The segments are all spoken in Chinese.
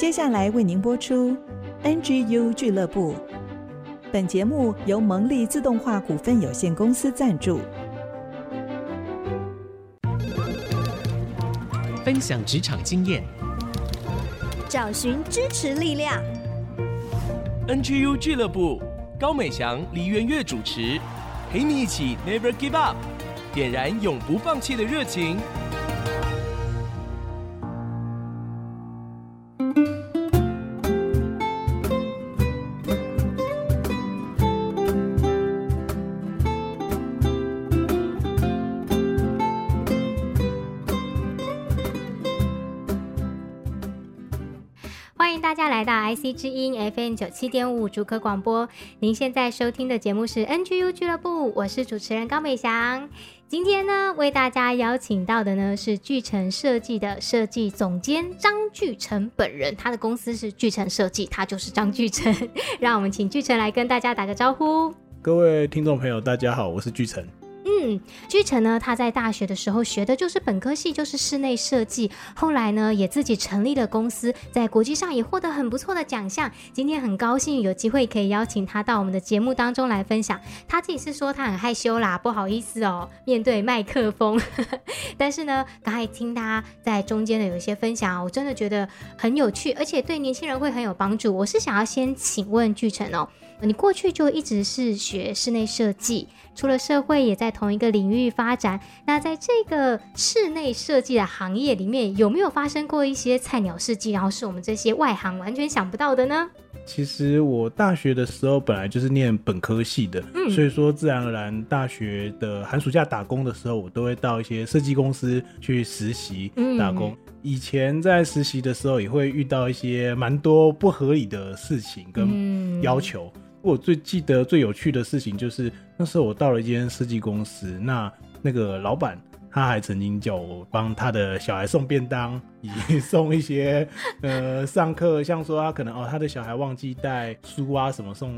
接下来为您播出 NGU 俱乐部。本节目由蒙利自动化股份有限公司赞助。分享职场经验，找寻支持力量。 NGU 俱乐部，高美翔、黎元月主持，陪你一起 Never Give Up， 点燃永不放弃的热情。来到 IC 之音 FM 97.5 竹科广播，您现在收听的节目是 NGU 俱乐部，我是主持人高美翔。今天呢，为大家邀请到的呢是聚成设计的设计总监张聚成本人，他的公司是聚成设计，他就是张聚成。让我们请聚成来跟大家打个招呼。各位听众朋友，大家好，我是聚成。聚成呢，他在大学的时候学的就是本科系，就是室内设计，后来呢也自己成立了公司，在国际上也获得很不错的奖项。今天很高兴有机会可以邀请他到我们的节目当中来分享。他自己是说他很害羞啦，不好意思哦，面对麦克风但是呢刚才听他在中间的有一些分享，我真的觉得很有趣，而且对年轻人会很有帮助。我是想要先请问聚成哦，你过去就一直是学室内设计，出了社会也在同一个领域发展，那在这个室内设计的行业里面，有没有发生过一些菜鸟事迹，然后是我们这些外行完全想不到的呢？其实我大学的时候本来就是念本科系的，所以说自然而然大学的寒暑假打工的时候，我都会到一些设计公司去实习打工。以前在实习的时候也会遇到一些蛮多不合理的事情跟要求。我最记得最有趣的事情就是那时候我到了一间设计公司，那个老板他还曾经叫我帮他的小孩送便当，以及送一些上课，像说他可能他的小孩忘记带书啊什么，送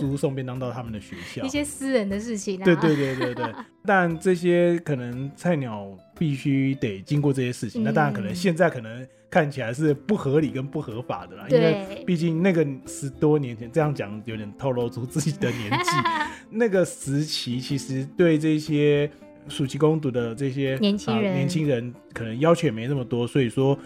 书送便当到他们的学校，一些私人的事情啊。对但这些可能菜鸟必须得经过这些事情，那当然可能现在可能看起来是不合理跟不合法的啦，因为毕竟那个10多年前，这样讲有点透露出自己的年纪那个时期其实对这些暑期工读的这些年轻人可能要求也没那么多，所以说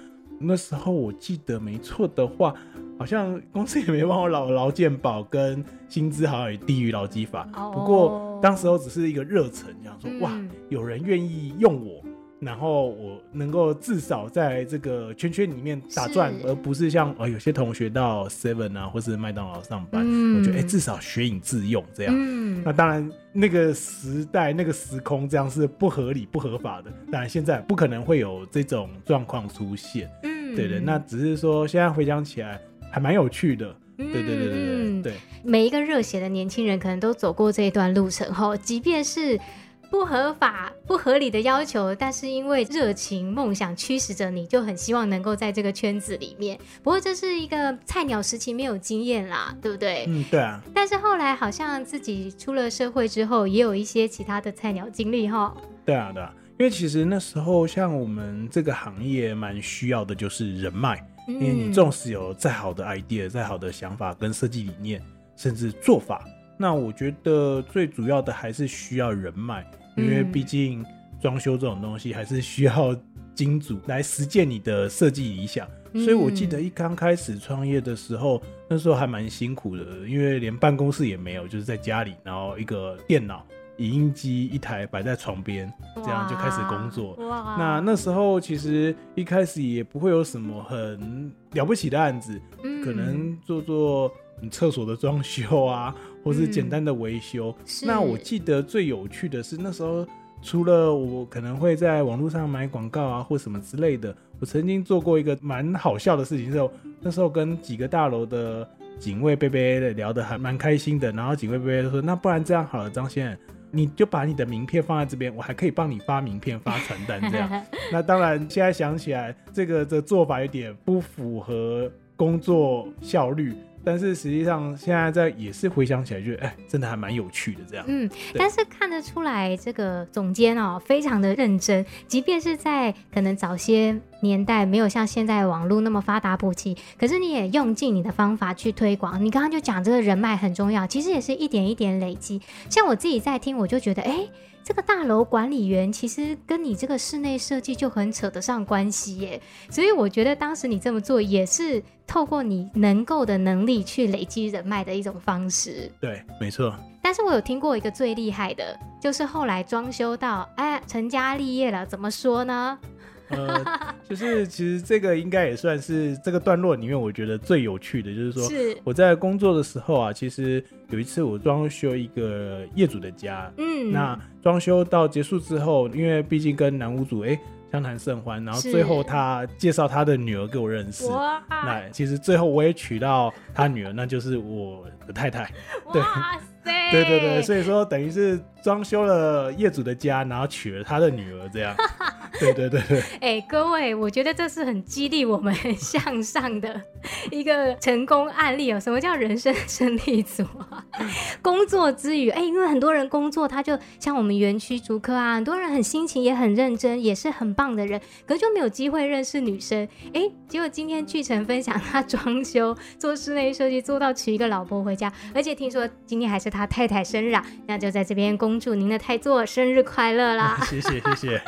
那时候我记得没错的话，好像公司也没帮我劳健保跟薪资好像也低于劳基法，不过当时候只是一个热忱，想说哇有人愿意用我，然后我能够至少在这个圈圈里面打转，而不是像有些同学到 7 啊或是麦当劳上班，我觉得至少学以致用这样。那当然那个时代那个时空这样是不合理不合法的，当然现在不可能会有这种状况出现。对，那只是说现在回想起来还蛮有趣的。对，每一个热血的年轻人可能都走过这一段路程后，即便是不合法不合理的要求，但是因为热情梦想驱使着你，就很希望能够在这个圈子里面。不过这是一个菜鸟时期没有经验啦，对不对？对啊。但是后来好像自己出了社会之后也有一些其他的菜鸟经历齁。对啊，因为其实那时候像我们这个行业蛮需要的就是人脉，因为你纵使有再好的 idea 再好的想法跟设计理念甚至做法，那我觉得最主要的还是需要人脉，因为毕竟装修这种东西还是需要金主来实践你的设计理想，所以我记得一刚开始创业的时候，那时候还蛮辛苦的，因为连办公室也没有，就是在家里，然后一个电脑影印机一台摆在床边，这样就开始工作。那时候其实一开始也不会有什么很了不起的案子，可能做厕所的装修啊或是简单的维修。那我记得最有趣的是那时候除了我可能会在网络上买广告啊或什么之类的，我曾经做过一个蛮好笑的事情，那时候跟几个大楼的警卫贝贝聊得还蛮开心的，然后警卫贝贝说那不然这样好了，张先生你就把你的名片放在这边，我还可以帮你发名片发传单这样那当然现在想起来这个做法有点不符合工作效率，但是实际上现在也是回想起来觉得真的还蛮有趣的这样。但是看得出来这个总监非常的认真，即便是在可能早些年代没有像现在网络那么发达普及，可是你也用尽你的方法去推广。你刚刚就讲这个人脉很重要，其实也是一点一点累积。像我自己在听，我就觉得这个大楼管理员其实跟你这个室内设计就很扯得上关系耶，所以我觉得当时你这么做也是透过你能够的能力去累积人脉的一种方式。对，没错。但是我有听过一个最厉害的，就是后来装修到成家立业了，怎么说呢？就是其实这个应该也算是这个段落里面我觉得最有趣的，就是说我在工作的时候啊，其实有一次我装修一个业主的家，那装修到结束之后，因为毕竟跟男屋主相谈甚欢，然后最后他介绍他的女儿给我认识，那其实最后我也娶到他女儿，那就是我的太太。对，哇塞，对对对，所以说等于是装修了业主的家，然后娶了他的女儿这样。对对对对，各位，我觉得这是很激励我们向上的一个成功案例。什么叫人生胜利组啊？工作之余因为很多人工作，他就像我们园区竹科啊，很多人很辛勤也很认真，也是很棒的人，可是就没有机会认识女生。结果今天巨成分享他装修做室内设计做到娶一个老婆回家，而且听说今天还是他太太生日啊，那就在这边恭祝您的太座生日快乐啦。谢谢谢谢。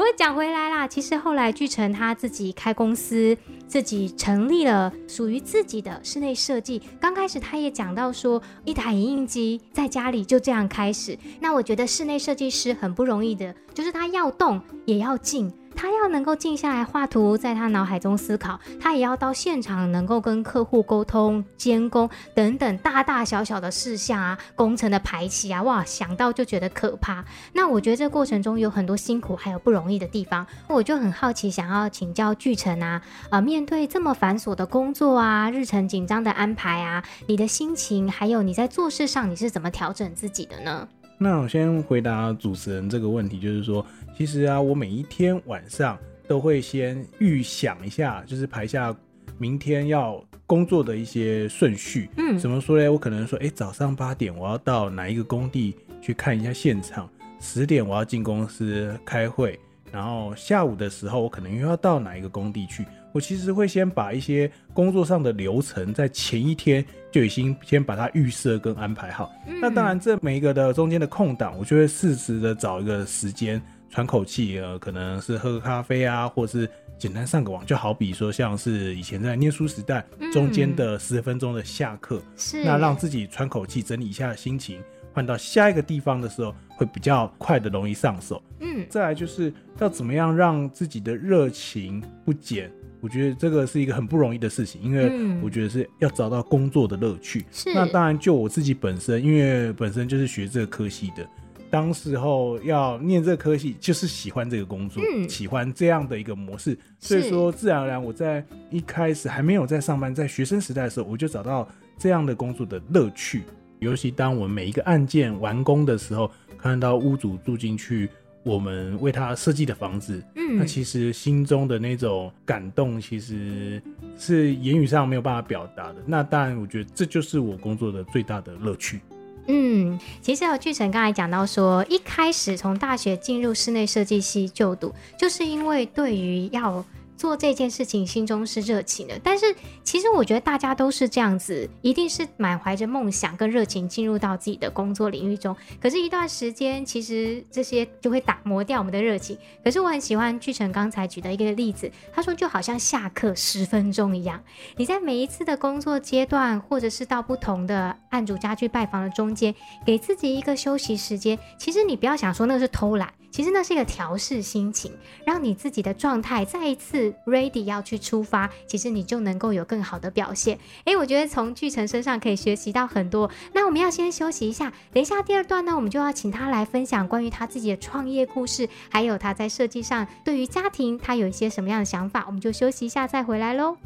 我讲回来啦，其实后来巨成他自己开公司，自己成立了属于自己的室内设计。刚开始他也讲到说一台影印机在家里就这样开始。那我觉得室内设计师很不容易的，就是他要动也要静，他要能够静下来画图，在他脑海中思考，他也要到现场能够跟客户沟通、监工等等大大小小的事项啊，工程的排期啊，哇，想到就觉得可怕。那我觉得这过程中有很多辛苦还有不容易的地方，我就很好奇想要请教巨成啊，面对这么繁琐的工作啊，日程紧张的安排啊，你的心情还有你在做事上你是怎么调整自己的呢？那我先回答主持人这个问题，就是说其实啊，我每一天晚上都会先预想一下，就是排下明天要工作的一些顺序。怎么说呢？我可能说早上8点我要到哪一个工地去看一下现场，10点我要进公司开会，然后下午的时候我可能又要到哪一个工地去。我其实会先把一些工作上的流程在前一天就已经先把它预设跟安排好。那当然这每一个的中间的空档，我就会适时的找一个时间喘口气，可能是喝个咖啡啊，或是简单上个网，就好比说像是以前在念书时代中间的10分钟的下课，那让自己喘口气，整理一下心情，换到下一个地方的时候会比较快的容易上手。再来就是要怎么样让自己的热情不减，我觉得这个是一个很不容易的事情，因为我觉得是要找到工作的乐趣。那当然就我自己本身，因为本身就是学这个科系的，当时候要念这个科系就是喜欢这个工作，喜欢这样的一个模式，所以说自然而然我在一开始还没有在上班，在学生时代的时候，我就找到这样的工作的乐趣。尤其当我们每一个案件完工的时候，看到屋主住进去我们为他设计的房子，那其实心中的那种感动其实是言语上没有办法表达的。那当然我觉得这就是我工作的最大的乐趣。其实巨成刚才讲到说，一开始从大学进入室内设计系就读，就是因为对于要做这件事情心中是热情的。但是其实我觉得大家都是这样子，一定是满怀着梦想跟热情进入到自己的工作领域中，可是一段时间其实这些就会打磨掉我们的热情。可是我很喜欢巨成刚才举的一个例子，他说就好像下课10分钟一样，你在每一次的工作阶段或者是到不同的案主家去拜访的中间，给自己一个休息时间。其实你不要想说那个是偷懒，其实那是一个调试心情，让你自己的状态再一次 ready 要去出发，其实你就能够有更好的表现。我觉得从巨成身上可以学习到很多。那我们要先休息一下，等一下第二段呢，我们就要请他来分享关于他自己的创业故事，还有他在设计上对于家庭他有一些什么样的想法。我们就休息一下再回来咯。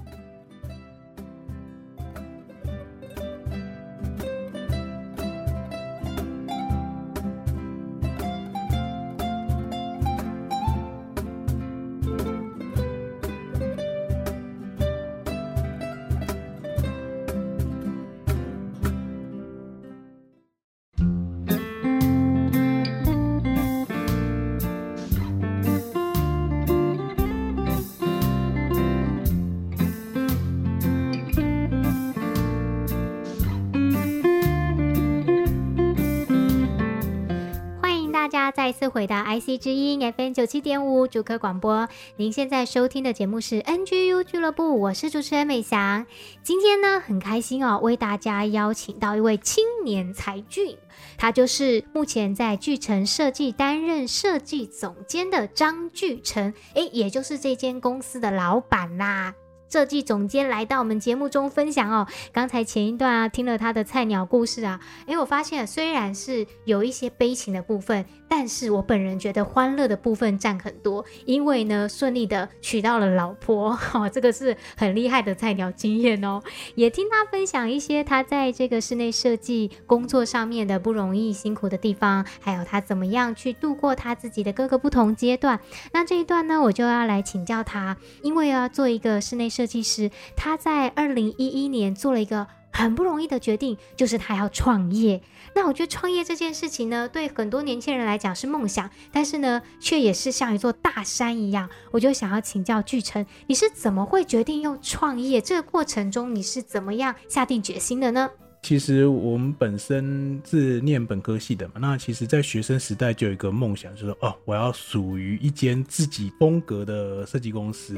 次回到 IC 之音 FM 97.5 主客广播，您现在收听的节目是 NGU 俱乐部，我是主持人美翔。今天呢很开心哦，为大家邀请到一位青年才俊，他就是目前在聚成设计担任设计总监的张聚成，也就是这间公司的老板啦。设计总监来到我们节目中分享哦，刚才前一段啊听了他的菜鸟故事啊，我发现虽然是有一些悲情的部分，但是我本人觉得欢乐的部分占很多，因为呢顺利的娶到了老婆，这个是很厉害的菜鸟经验哦。也听他分享一些他在这个室内设计工作上面的不容易辛苦的地方，还有他怎么样去度过他自己的各个不同阶段。那这一段呢我就要来请教他，因为啊做一个室内设计师，他在2011年做了一个很不容易的决定，就是他要创业。那我觉得创业这件事情呢对很多年轻人来讲是梦想，但是呢却也是像一座大山一样。我就想要请教聚成，你是怎么会决定要创业？这个过程中你是怎么样下定决心的呢？其实我们本身是念本科系的嘛，那其实在学生时代就有一个梦想，就是说我要属于一间自己风格的设计公司。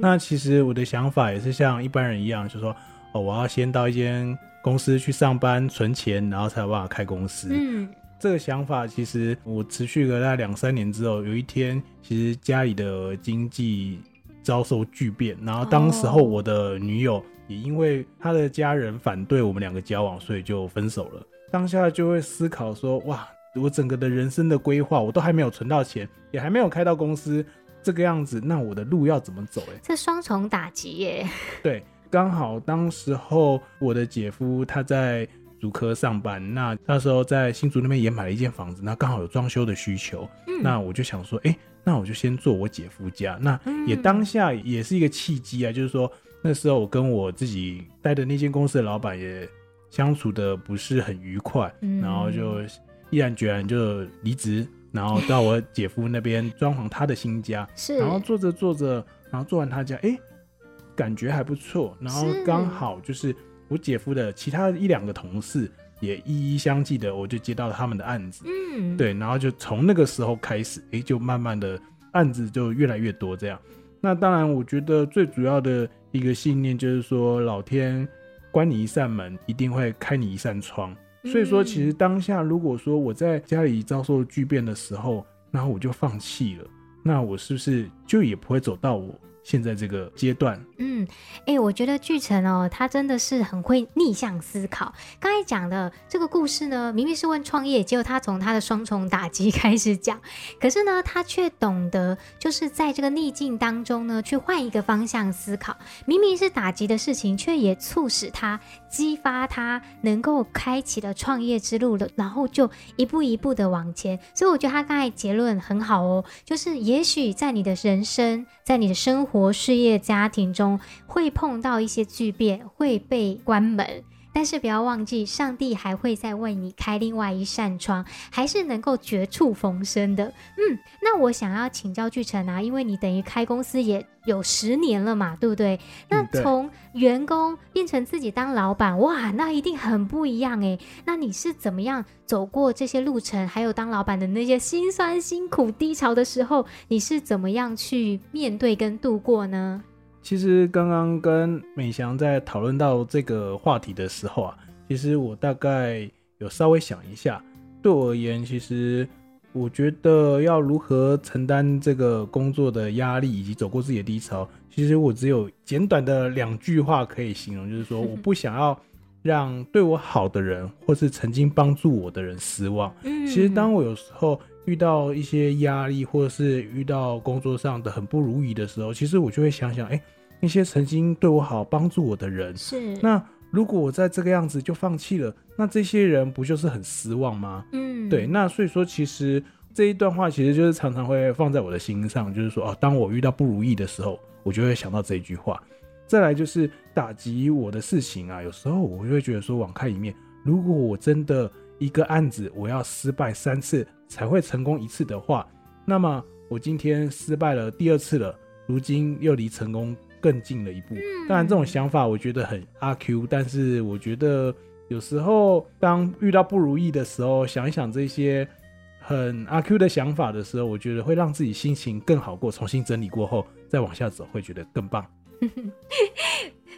那其实我的想法也是像一般人一样，就是说我要先到一间公司去上班存钱，然后才有办法开公司。这个想法其实我持续了大概2-3年之后，有一天其实家里的经济遭受巨变，然后当时候我的女友也因为他的家人反对我们两个交往，所以就分手了。当下就会思考说，哇，我整个的人生的规划，我都还没有存到钱，也还没有开到公司，这个样子，那我的路要怎么走？这双重打击耶。对，刚好当时候我的姐夫他在竹科上班，那时候在新竹那边也买了一间房子，那刚好有装修的需求。那我就想说，那我就先做我姐夫家。那也当下也是一个契机啊，就是说那时候我跟我自己待的那间公司的老板也相处的不是很愉快，然后就毅然决然就离职，然后到我姐夫那边装潢他的新家。然后做着做着，然后做完他家，感觉还不错。然后刚好就是我姐夫的其他1-2个同事也一一相继的，我就接到了他们的案子。对，然后就从那个时候开始，就慢慢的案子就越来越多这样。那当然我觉得最主要的一个信念就是说，老天关你一扇门一定会开你一扇窗。所以说其实当下如果说我在家里遭受巨变的时候，然后我就放弃了，那我是不是就也不会走到我现在这个阶段？我觉得聚成他真的是很会逆向思考。刚才讲的这个故事呢，明明是问创业，结果他从他的双重打击开始讲，可是呢他却懂得就是在这个逆境当中呢去换一个方向思考。明明是打击的事情，却也促使他激发他能够开启了创业之路了，然后就一步一步的往前。所以我觉得他刚才结论很好哦，就是也许在你的人生，在你的生活事业家庭中会碰到一些巨变，会被关门，但是不要忘记上帝还会再为你开另外一扇窗，还是能够绝处逢生的。那我想要请教聚成啊，因为你等于开公司也有10年了嘛，对不对？那从员工变成自己当老板，哇，那一定很不一样耶。那你是怎么样走过这些路程，还有当老板的那些辛酸辛苦低潮的时候，你是怎么样去面对跟度过呢？其实刚刚跟美翔在讨论到这个话题的时候啊，其实我大概有稍微想一下，对我而言，其实我觉得要如何承担这个工作的压力以及走过自己的低潮，其实我只有简短的2句话可以形容，就是说我不想要让对我好的人或是曾经帮助我的人失望。其实当我有时候遇到一些压力或是遇到工作上的很不如意的时候，其实我就会想想，那些曾经对我好帮助我的人，是那如果我在这个样子就放弃了，那这些人不就是很失望吗？对，那所以说其实这一段话其实就是常常会放在我的心上，就是说当我遇到不如意的时候，我就会想到这一句话。再来就是打击我的事情啊，有时候我就会觉得说，网开一面，如果我真的一个案子我要失败3次才会成功1次的话，那么我今天失败了第2次了，如今又离成功更近了一步。当然这种想法我觉得很阿 Q， 但是我觉得有时候当遇到不如意的时候，想一想这些很阿 Q 的想法的时候，我觉得会让自己心情更好过，重新整理过后再往下走会觉得更棒。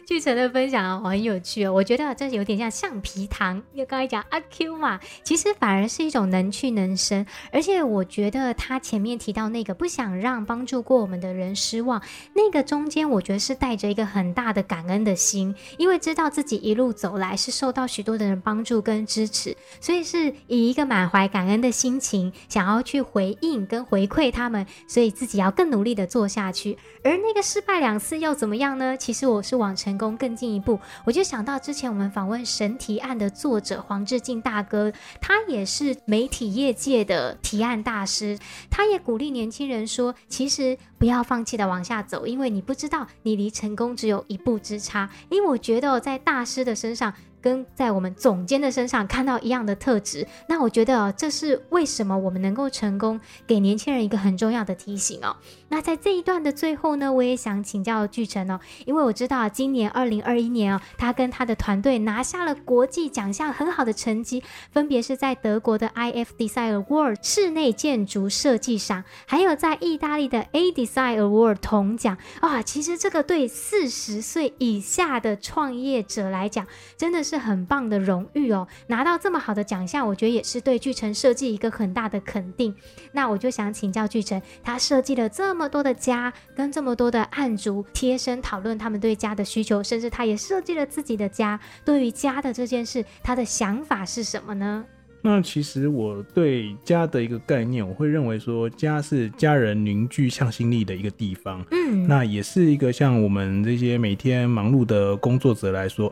巨成的分享很有趣哦，我觉得这有点像橡皮糖，因为刚才讲阿 Q 嘛，其实反而是一种能屈能伸，而且我觉得他前面提到那个不想让帮助过我们的人失望，那个中间我觉得是带着一个很大的感恩的心，因为知道自己一路走来是受到许多的人帮助跟支持，所以是以一个满怀感恩的心情想要去回应跟回馈他们，所以自己要更努力的做下去。而那个失败2次又怎么样呢？其实我是往成功更进一步，我就想到之前我们访问神提案的作者黄志敬大哥，他也是媒体业界的提案大师，他也鼓励年轻人说，其实不要放弃的往下走，因为你不知道你离成功只有一步之差。因为我觉得在大师的身上跟在我们总监的身上看到一样的特质，那我觉得这是为什么我们能够成功，给年轻人一个很重要的提醒哦。那在这一段的最后呢，我也想请教巨成哦，因为我知道今年2021年哦，他跟他的团队拿下了国际奖项很好的成绩，分别是在德国的 IF Design Award 室内建筑设计赏，还有在意大利的 A Design Award 铜奖啊。其实这个对40岁以下的创业者来讲真的是很棒的荣誉哦，拿到这么好的奖项，我觉得也是对巨成设计一个很大的肯定。那我就想请教巨成，他设计了这么多的家跟这么多的案主贴身讨论他们对家的需求，甚至他也设计了自己的家，对于家的这件事他的想法是什么呢？那其实我对家的一个概念，我会认为说家是家人凝聚向心力的一个地方，那也是一个像我们这些每天忙碌的工作者来说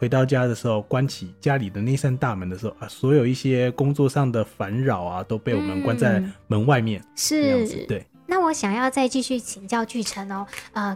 回到家的时候，关起家里的那扇大门的时候所有一些工作上的烦扰都被我们关在门外面，是这样子。对，那我想要再继续请教巨成哦，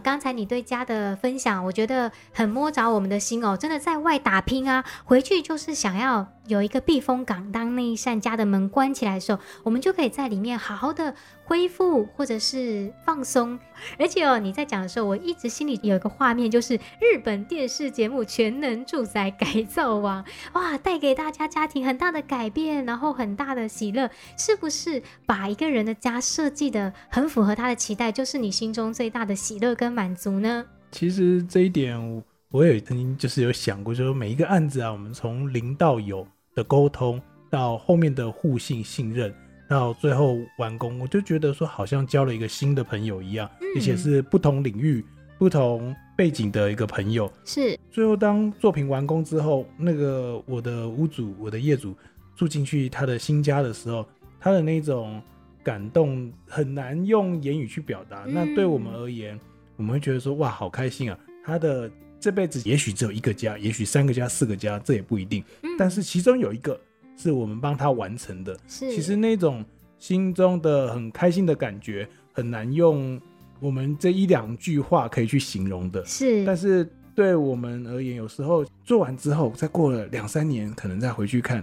刚才你对家的分享，我觉得很摸着我们的心哦，真的在外打拼啊，回去就是想要有一个避风港，当那一扇家的门关起来的时候，我们就可以在里面好好的恢复或者是放松。而且哦，你在讲的时候，我一直心里有一个画面，就是日本电视节目《全能住宅改造王》，哇，带给大家家庭很大的改变，然后很大的喜乐，是不是把一个人的家设计的很符合他的期待，就是你心中最大的喜乐跟满足呢？其实这一点我也曾经就是有想过，就是每一个案子我们从零到有的沟通，到后面的互信信任，到最后完工，我就觉得说好像交了一个新的朋友一样，而且是不同领域不同背景的一个朋友。是最后当作品完工之后，那个我的屋主我的业主住进去他的新家的时候，他的那种感动很难用言语去表达，那对我们而言，我们会觉得说哇好开心啊，他的这辈子也许只有一个家，也许3个家4个家，这也不一定，但是其中有一个是我们帮他完成的。其实那种心中的很开心的感觉很难用我们这1-2句话可以去形容的。是，但是对我们而言，有时候做完之后再过了2-3年可能再回去看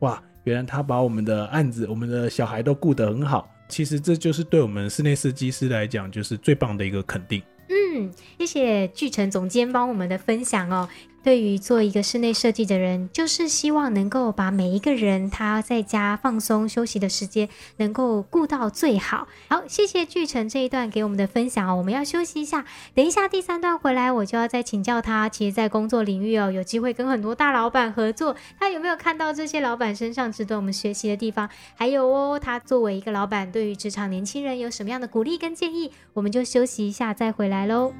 哇原来他把我们的案子我们的小孩都顾得很好，其实这就是对我们室内设计师来讲就是最棒的一个肯定。谢谢巨成总监帮我们的分享哦。对于做一个室内设计的人，就是希望能够把每一个人他在家放松休息的时间能够顾到最好。好，谢谢巨成这一段给我们的分享哦，我们要休息一下，等一下第3段回来我就要再请教他，其实在工作领域哦，有机会跟很多大老板合作，他有没有看到这些老板身上值得我们学习的地方，还有他作为一个老板对于职场年轻人有什么样的鼓励跟建议，我们就休息一下再回来咯。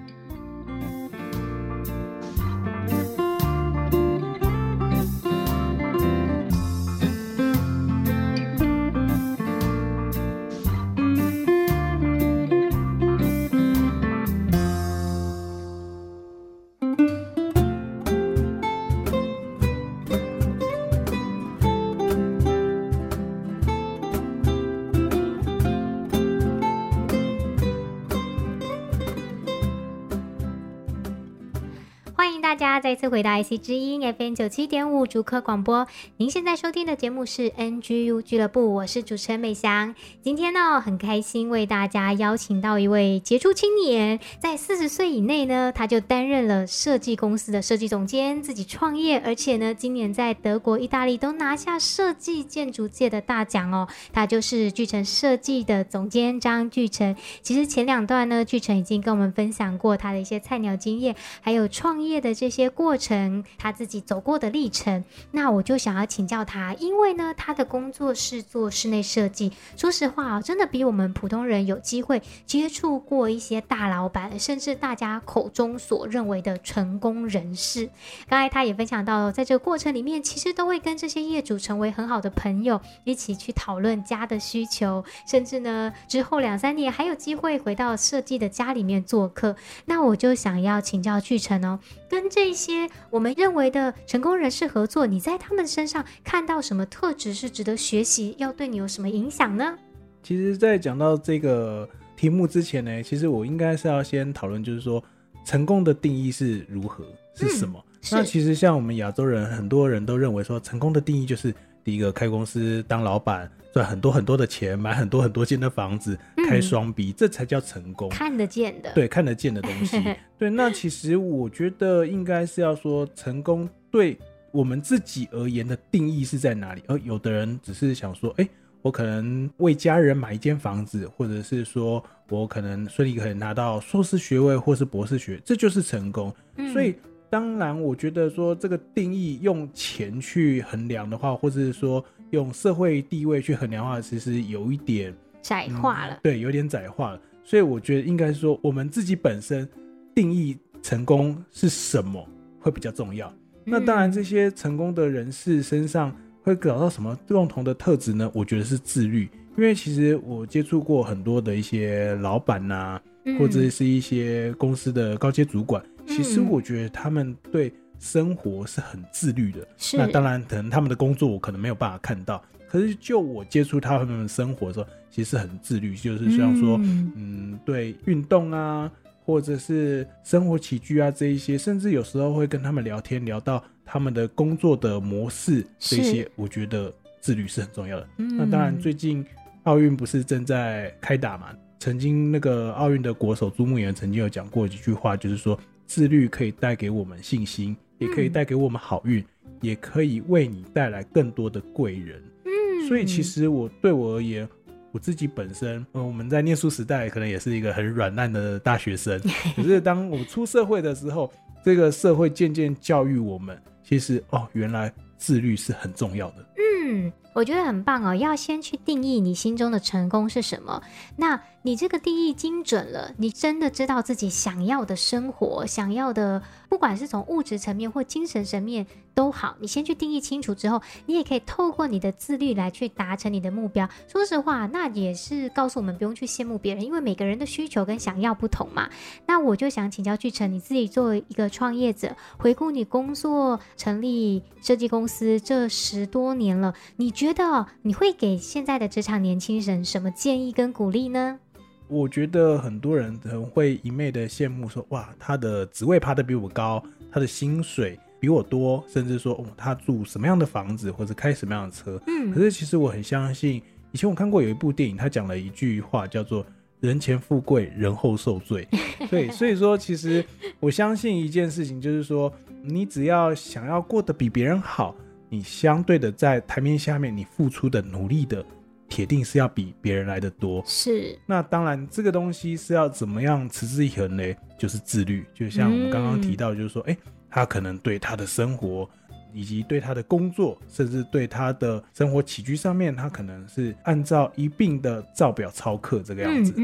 欢迎大家再次回到 IC 之音 FM 97.5 竹科广播，您现在收听的节目是 NGU 俱乐部，我是主持人美翔。今天呢，很开心为大家邀请到一位杰出青年，在40岁以内呢，他就担任了设计公司的设计总监，自己创业，而且呢，今年在德国、意大利都拿下设计建筑界的大奖哦。他就是聚成设计的总监张聚成。其实前两段呢，聚成已经跟我们分享过他的一些菜鸟经验，还有创业的这些过程，他自己走过的历程。那我就想要请教他，因为呢，他的工作是做室内设计，说实话哦，真的比我们普通人有机会接触过一些大老板，甚至大家口中所认为的成功人士。刚才他也分享到，在这个过程里面，其实都会跟这些业主成为很好的朋友，一起去讨论家的需求，甚至呢，之后2-3年还有机会回到设计的家里面做客。那我就想要请教聚成哦，跟这些我们认为的成功人士合作，你在他们身上看到什么特质是值得学习，要对你有什么影响呢？其实在讲到这个题目之前呢，其实我应该是要先讨论，就是说成功的定义是如何，是什么。那其实像我们亚洲人，很多人都认为说成功的定义就是第一个开公司当老板，赚很多很多的钱，买很多很多间的房子，开双B，这才叫成功，看得见的，对，看得见的东西对，那其实我觉得应该是要说成功对我们自己而言的定义是在哪里。而有的人只是想说，哎，我可能为家人买一间房子，或者是说我可能顺利可以拿到硕士学位或是博士学，这就是成功。所以当然我觉得说这个定义用钱去衡量的话，或是说用社会地位去衡量的话，其实有一点窄化了，对，有点窄化了。所以我觉得应该说我们自己本身定义成功是什么会比较重要。那当然这些成功的人士身上会找到什么共同的特质呢？我觉得是自律。因为其实我接触过很多的一些老板啊，或者是一些公司的高阶主管，其实我觉得他们对生活是很自律的。那当然可能他们的工作我可能没有办法看到，可是就我接触他们的生活的时候，其实很自律，就是像说对运动啊，或者是生活起居啊，这一些，甚至有时候会跟他们聊天，聊到他们的工作的模式，这些我觉得自律是很重要的。那当然最近奥运不是正在开打嘛，曾经那个奥运的国手朱慕炎曾经有讲过几句话，就是说自律可以带给我们信心，也可以带给我们好运，也可以为你带来更多的贵人。所以其实对我而言，我自己本身我们在念书时代可能也是一个很软烂的大学生，可是当我出社会的时候，这个社会渐渐教育我们，其实原来自律是很重要的。我觉得很棒哦，要先去定义你心中的成功是什么。那你这个定义精准了，你真的知道自己想要的生活，想要的不管是从物质层面或精神层面都好，你先去定义清楚之后，你也可以透过你的自律来去达成你的目标。说实话，那也是告诉我们不用去羡慕别人，因为每个人的需求跟想要不同嘛。那我就想请教聚成，你自己作为一个创业者，回顾你工作成立设计公司这10多年了，你觉得你会给现在的职场年轻人什么建议跟鼓励呢？我觉得很多人可能会一昧的羡慕说，哇，他的职位爬得比我高，他的薪水比我多，甚至说他住什么样的房子或者开什么样的车。可是其实我很相信，以前我看过有一部电影，他讲了一句话叫做人前富贵，人后受罪对，所以说其实我相信一件事情，就是说你只要想要过得比别人好，你相对的在台面下面你付出的努力的铁定是要比别人来的多。是，那当然这个东西是要怎么样持之以恒呢？就是自律，就像我们刚刚提到，就是说他可能对他的生活以及对他的工作，甚至对他的生活起居上面，他可能是按照一并的照表操课这个样子。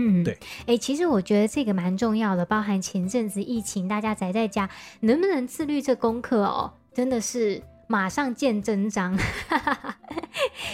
对，其实我觉得这个蛮重要的，包含前阵子疫情大家宅在家，能不能自律这功课真的是马上见真章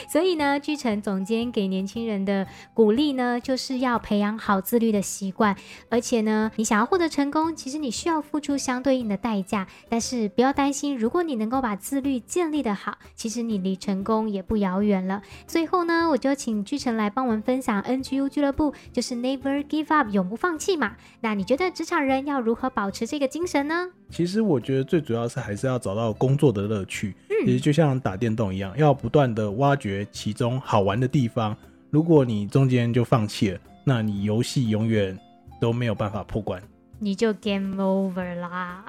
所以呢，聚成总监给年轻人的鼓励呢，就是要培养好自律的习惯，而且呢，你想要获得成功，其实你需要付出相对应的代价，但是不要担心，如果你能够把自律建立得好，其实你离成功也不遥远了。最后呢，我就请聚成来帮我们分享 NGU 俱乐部，就是 Never Give Up 永不放弃嘛。那你觉得职场人要如何保持这个精神呢？其实我觉得最主要是还是要找到工作的乐趣，其实就像打电动一样，要不断的挖掘其中好玩的地方。如果你中间就放弃了，那你游戏永远都没有办法破关，你就 game over 啦。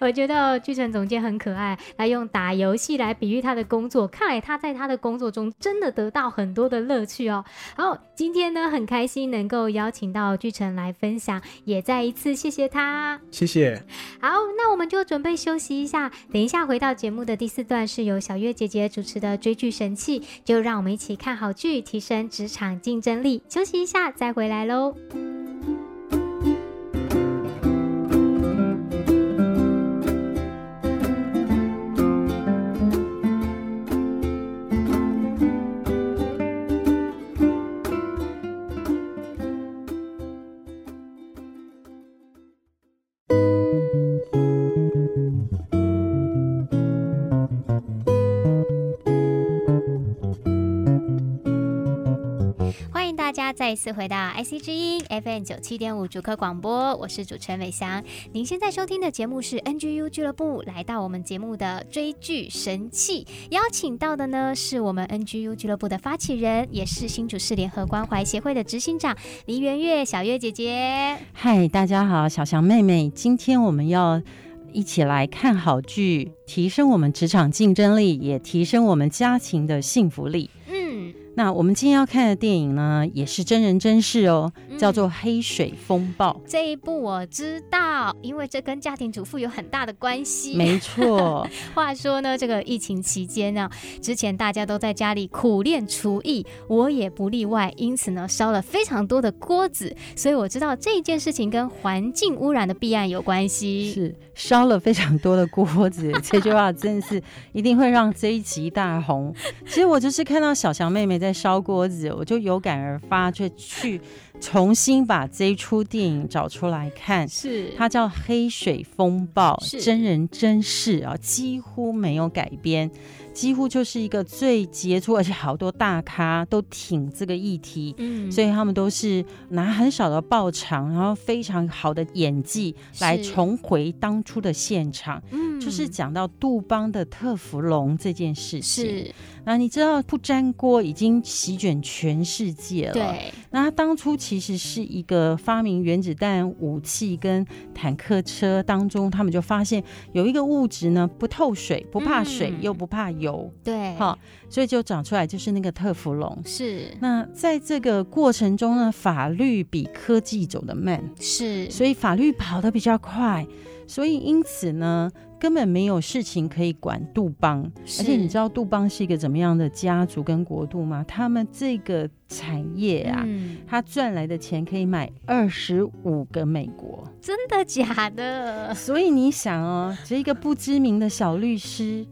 我觉得聚成总监很可爱，来用打游戏来比喻他的工作，看来他在他的工作中真的得到很多的乐趣哦。好，今天呢很开心能够邀请到聚成来分享，也再一次谢谢他。谢谢。好，那我们就准备休息一下，等一下回到节目的第四段是由小月姐姐主持的追剧神器，就让我们一起看好剧，提升职场竞争力。休息一下再回来咯。再一次回到 IC 之音 FM 97.5 主客广播，我是主持人伟翔。您现在收听的节目是 NGU 俱乐部，来到我们节目的追剧神器，邀请到的呢是我们 NGU 俱乐部的发起人，也是新竹市联合关怀协会的执行长黎元月小月姐姐。嗨，大家好，小翔妹妹，今天我们要一起来看好剧，提升我们职场竞争力，也提升我们家庭的幸福力。那我们今天要看的电影呢也是真人真事哦，叫做《黑水风暴》。这一部我知道，因为这跟家庭主妇有很大的关系。没错。话说呢，这个疫情期间呢，之前大家都在家里苦练厨艺，我也不例外，因此呢烧了非常多的锅子，所以我知道这件事情跟环境污染的弊案有关系。是，烧了非常多的锅子，这句话真的是一定会让这一集大红。其实我就是看到小翔妹妹在烧锅子，我就有感而发，就去重新把这一出电影找出来看。是，它叫《黑水风暴》，真人真事啊，几乎没有改编，几乎就是一个最杰出，而且好多大咖都挺这个议题，所以他们都是拿很少的报偿，然后非常好的演技来重回当初的现场。就是讲到杜邦的特氟龙这件事情。是，那你知道不粘锅已经席卷全世界了。对，那他当初其实是一个发明原子弹武器跟坦克车当中，他们就发现有一个物质呢不透水，不怕水，又不怕油。对，好，所以就长出来就是那个特氟龙。是，那在这个过程中呢，法律比科技走得慢，是，所以法律跑得比较快，所以因此呢根本没有事情可以管杜邦。而且你知道杜邦是一个怎么样的家族跟国度吗？他们这个产业啊，他赚来的钱可以买25个美国。真的假的？所以你想哦，这一个不知名的小律师，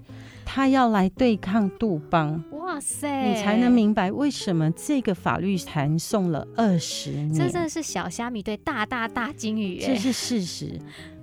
他要来对抗杜邦，哇塞！你才能明白为什么这个法律缠讼了20年。这真的是小虾米对大金鱼，这是事实。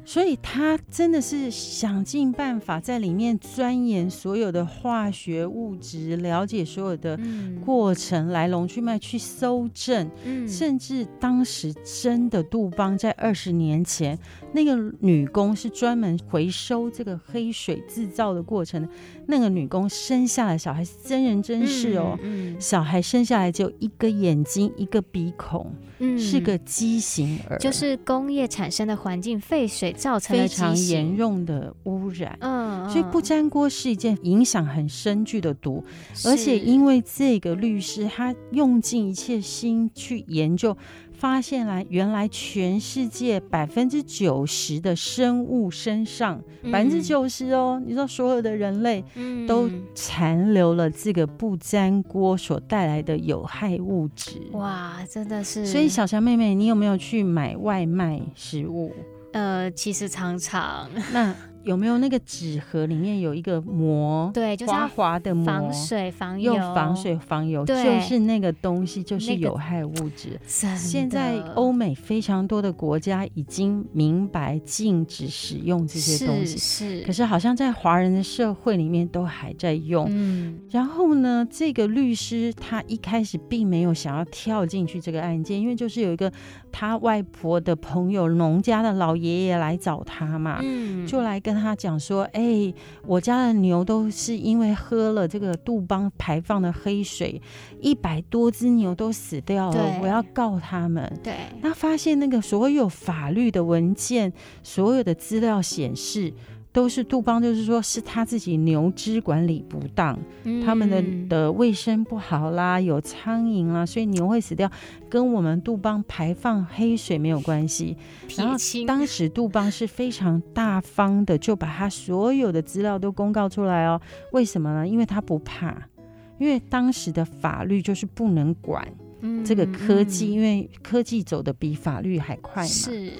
所以他真的是想尽办法在里面钻研所有的化学物质，了解所有的过程来龙去脉，去搜证，甚至当时真的杜邦在20年前，那个女工是专门回收这个黑水制造的过程，那个女工生下来小孩是真人真事哦，小孩生下来只有一个眼睛一个鼻孔，是个畸形儿，就是工业产生的环境废水造成了非常严重的污染。所以不粘锅是一件影响很深巨的毒，而且因为这个律师他用尽一切心去研究，发现来原来全世界90%的生物身上，90%哦，你知道所有的人类都残留了这个不粘锅所带来的有害物质。哇，真的是！所以小翔妹妹，你有没有去买外卖食物？其实常常那有没有那个纸盒里面有一个膜，对，就是滑滑的膜，防水防油，用防水防油，就是那个东西就是有害物质、那个、现在欧美非常多的国家已经明白禁止使用这些东西，是是，可是好像在华人的社会里面都还在用、嗯、然后呢这个律师他一开始并没有想要跳进去这个案件，因为就是有一个他外婆的朋友农家的老爷爷来找他嘛、嗯、就来跟他讲说，哎、欸，我家的牛都是因为喝了这个杜邦排放的黑水，100多只牛都死掉了，我要告他们。对，那发现那个所有法律的文件，所有的资料显示都是杜邦，就是说是他自己牛只管理不当、嗯、他们 的卫生不好啦，有苍蝇啦，所以牛会死掉，跟我们杜邦排放黑水没有关系。然后当时杜邦是非常大方的就把他所有的资料都公告出来哦。为什么呢？因为他不怕，因为当时的法律就是不能管这个科技、嗯、因为科技走的比法律还快嘛。是，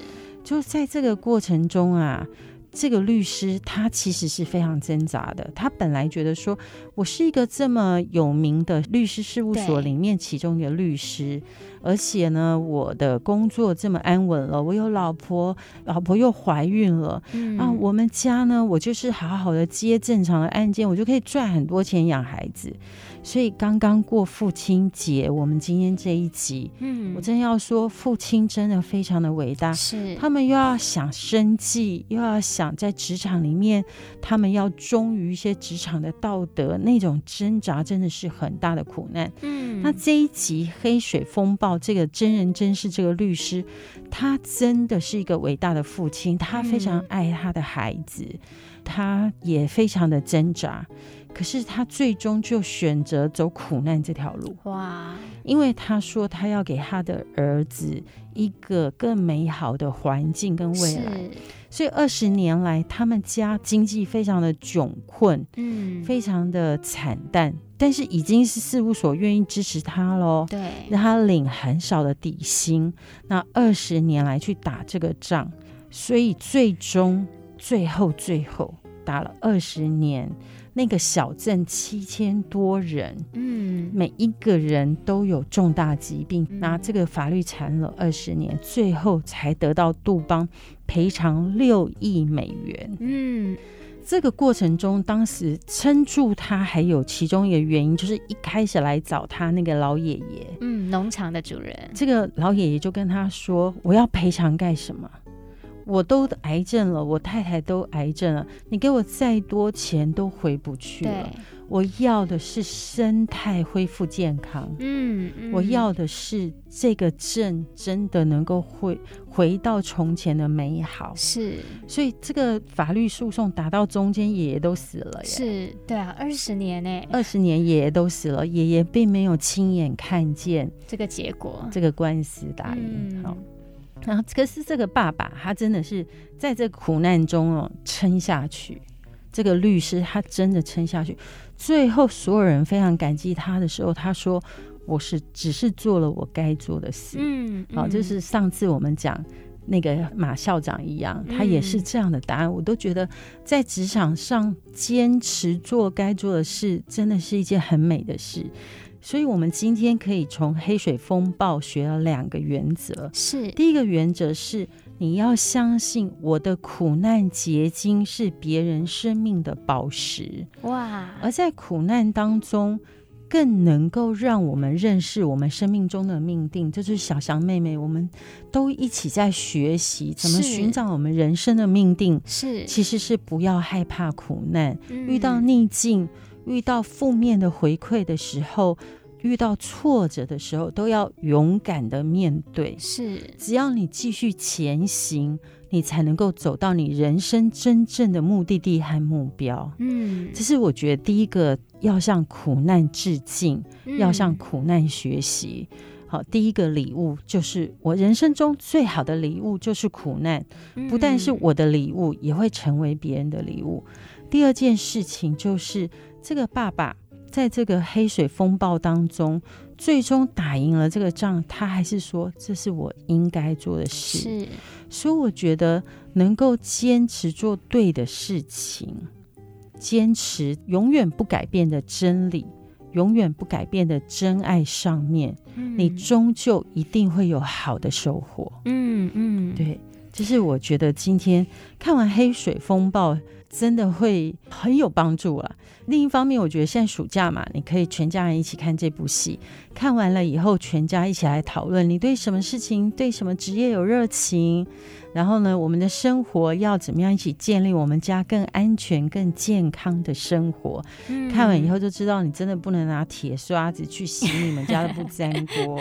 就在这个过程中啊，这个律师他其实是非常挣扎的，他本来觉得说我是一个这么有名的律师事务所里面其中一个律师，而且呢我的工作这么安稳了，我有老婆，老婆又怀孕了、嗯、啊，我们家呢我就是好好的接正常的案件，我就可以赚很多钱养孩子。所以刚刚过父亲节，我们今天这一集、嗯、我真要说父亲真的非常的伟大，是他们又要想生计，又要想在职场里面他们要忠于一些职场的道德，那种挣扎真的是很大的苦难、嗯、那这一集黑水风暴这个真人真事，这个律师他真的是一个伟大的父亲，他非常爱他的孩子、嗯、他也非常的挣扎，可是他最终就选择走苦难这条路。哇！因为他说他要给他的儿子一个更美好的环境跟未来，所以20年来他们家经济非常的窘困、嗯、非常的惨淡，但是已经是事务所愿意支持他咯，对，让他领很少的底薪，那20年来去打这个仗，所以最终最后打了20年，那个小镇7000多人、嗯、每一个人都有重大疾病、嗯、拿这个法律缠了20年，最后才得到杜邦赔偿6亿美元。嗯，这个过程中当时撑住他还有其中一个原因，就是一开始来找他那个老爷爷，嗯，农场的主人，这个老爷爷就跟他说，我要赔偿干什么，我都癌症了，我太太都癌症了，你给我再多钱都回不去了，我要的是生态恢复健康、嗯嗯、我要的是这个镇真的能够回到从前的美好。是，所以这个法律诉讼打到中间，爷爷都死了耶。是，对啊，20年耶，20年爷爷都死了，爷爷并没有亲眼看见这个结果，这个官司打赢、嗯、好，然后可是这个爸爸他真的是在这苦难中哦撑下去，这个律师他真的撑下去，最后所有人非常感激他的时候，他说我是只是做了我该做的事。嗯，好、嗯哦，就是上次我们讲那个马校长一样，他也是这样的答案、嗯、我都觉得在职场上坚持做该做的事真的是一件很美的事。所以我们今天可以从黑水风暴学了2个原则。是，第一个原则是你要相信我的苦难结晶是别人生命的宝石。哇！而在苦难当中更能够让我们认识我们生命中的命定，这就是小翔妹妹我们都一起在学习怎么寻找我们人生的命定。是，其实是不要害怕苦难、嗯、遇到逆境，遇到负面的回馈的时候，遇到挫折的时候，都要勇敢的面对。是，只要你继续前行，你才能够走到你人生真正的目的地和目标。嗯，这是我觉得第一个，要向苦难致敬、嗯、要向苦难学习。好，第一个礼物就是我人生中最好的礼物就是苦难，不但是我的礼物，也会成为别人的礼物。第二件事情就是这个爸爸在这个黑水风暴当中最终打赢了这个仗，他还是说这是我应该做的事。是，所以我觉得能够坚持做对的事情，坚持永远不改变的真理，永远不改变的真爱上面，你终究一定会有好的收获。嗯嗯，对，就是我觉得今天看完黑水风暴真的会很有帮助啊。另一方面，我觉得现在暑假嘛，你可以全家人一起看这部戏，看完了以后全家一起来讨论你对什么事情、对什么职业有热情，然后呢，我们的生活要怎么样一起建立我们家更安全、更健康的生活。看完以后就知道你真的不能拿铁刷子去洗你们家的不粘锅、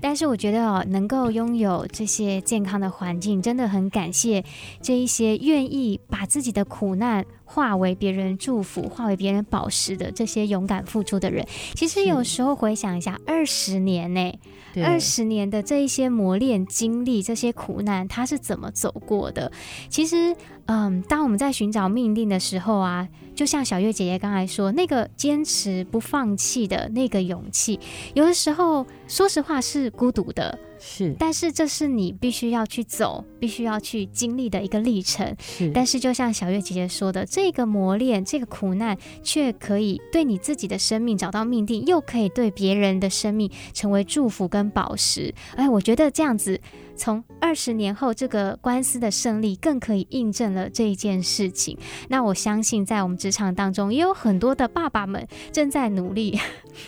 但是我觉得能够拥有这些健康的环境，真的很感谢这一些愿意把自己的苦难化为别人祝福，化为别人宝石的这些勇敢付出的人。其实有时候回想一下20年耶，20年的这一些磨练经历，这些苦难他是怎么走过的。其实当我们在寻找命定的时候啊，就像小月姐姐刚才说那个坚持不放弃的那个勇气，有的时候说实话是孤独的，是，但是这是你必须要去走，必须要去经历的一个历程。是，但是就像小月姐姐说的，这个磨练，这个苦难却可以对你自己的生命找到命定，又可以对别人的生命成为祝福跟宝石。哎，我觉得这样子从20年后这个官司的胜利更可以印证了这一件事情。那我相信在我们职场当中也有很多的爸爸们正在努力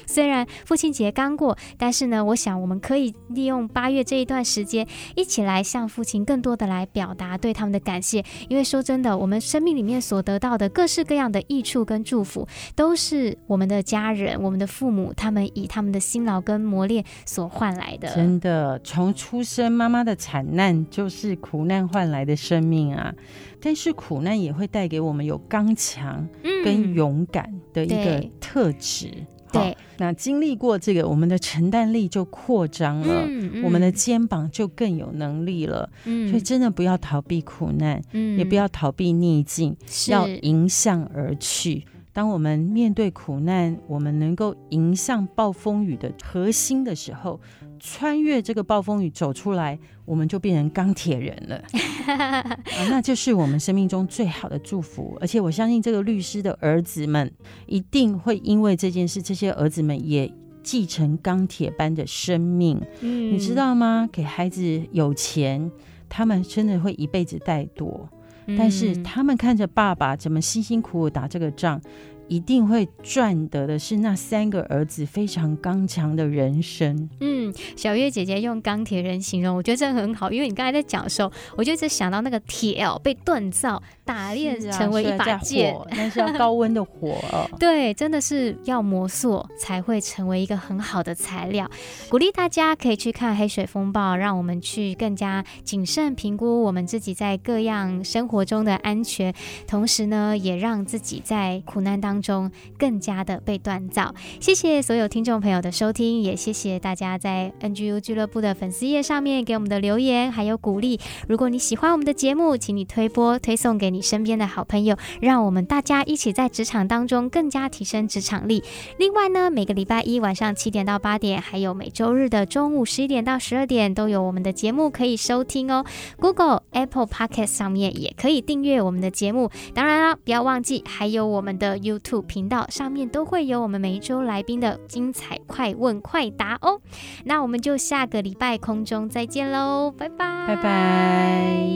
虽然父亲节刚过，但是呢，我想我们可以利用8月这一段时间一起来向父亲更多的来表达对他们的感谢。因为说真的，我们生命里面所得到的各式各样的益处跟祝福都是我们的家人、我们的父母他们以他们的辛劳跟磨练所换来的。真的，从出生妈妈的惨难就是苦难换来的生命啊，但是苦难也会带给我们有刚强跟勇敢的一个特质。对，那经历过这个，我们的承担力就扩张了，我们的肩膀就更有能力了。所以真的不要逃避苦难，也不要逃避逆境，要迎向而去。当我们面对苦难，我们能够迎向暴风雨的核心的时候，穿越这个暴风雨走出来，我们就变成钢铁人了那就是我们生命中最好的祝福。而且我相信这个律师的儿子们一定会因为这件事，这些儿子们也继承钢铁般的生命。你知道吗，给孩子有钱，他们真的会一辈子怠惰，但是他们看着爸爸怎么辛辛苦苦打这个仗，一定会赚得的是那3个儿子非常刚强的人生。小月姐姐用钢铁人形容，我觉得这很好。因为你刚才在讲的时候，我就一直想到那个铁被锻造打炼成为一把剑，那是要高温的火对，真的是要磨塑才会成为一个很好的材料。鼓励大家可以去看黑水风暴，让我们去更加谨慎评估我们自己在各样生活中的安全，同时呢也让自己在苦难当中更加的被锻造。谢谢所有听众朋友的收听，也谢谢大家在 NGU 俱乐部的粉丝页上面给我们的留言还有鼓励。如果你喜欢我们的节目，请你推播推送给你身边的好朋友，让我们大家一起在职场当中更加提升职场力。另外呢，每个礼拜一晚上7点到8点，还有每周日的中午11点到12点都有我们的节目可以收听哦。 Google、 Apple Podcast 上面也可以订阅我们的节目。当然啦，不要忘记还有我们的 YouTube 频道，上面都会有我们每一周来宾的精彩快问快答哦。那我们就下个礼拜空中再见喽，拜拜拜拜。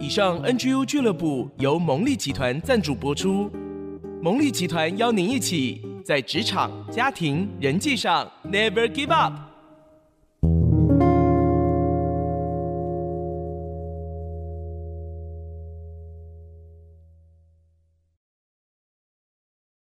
以上 NGU 俱乐部由蒙利集团赞助播出，蒙利集团邀您一起在职场、家庭、人际上 Never give up。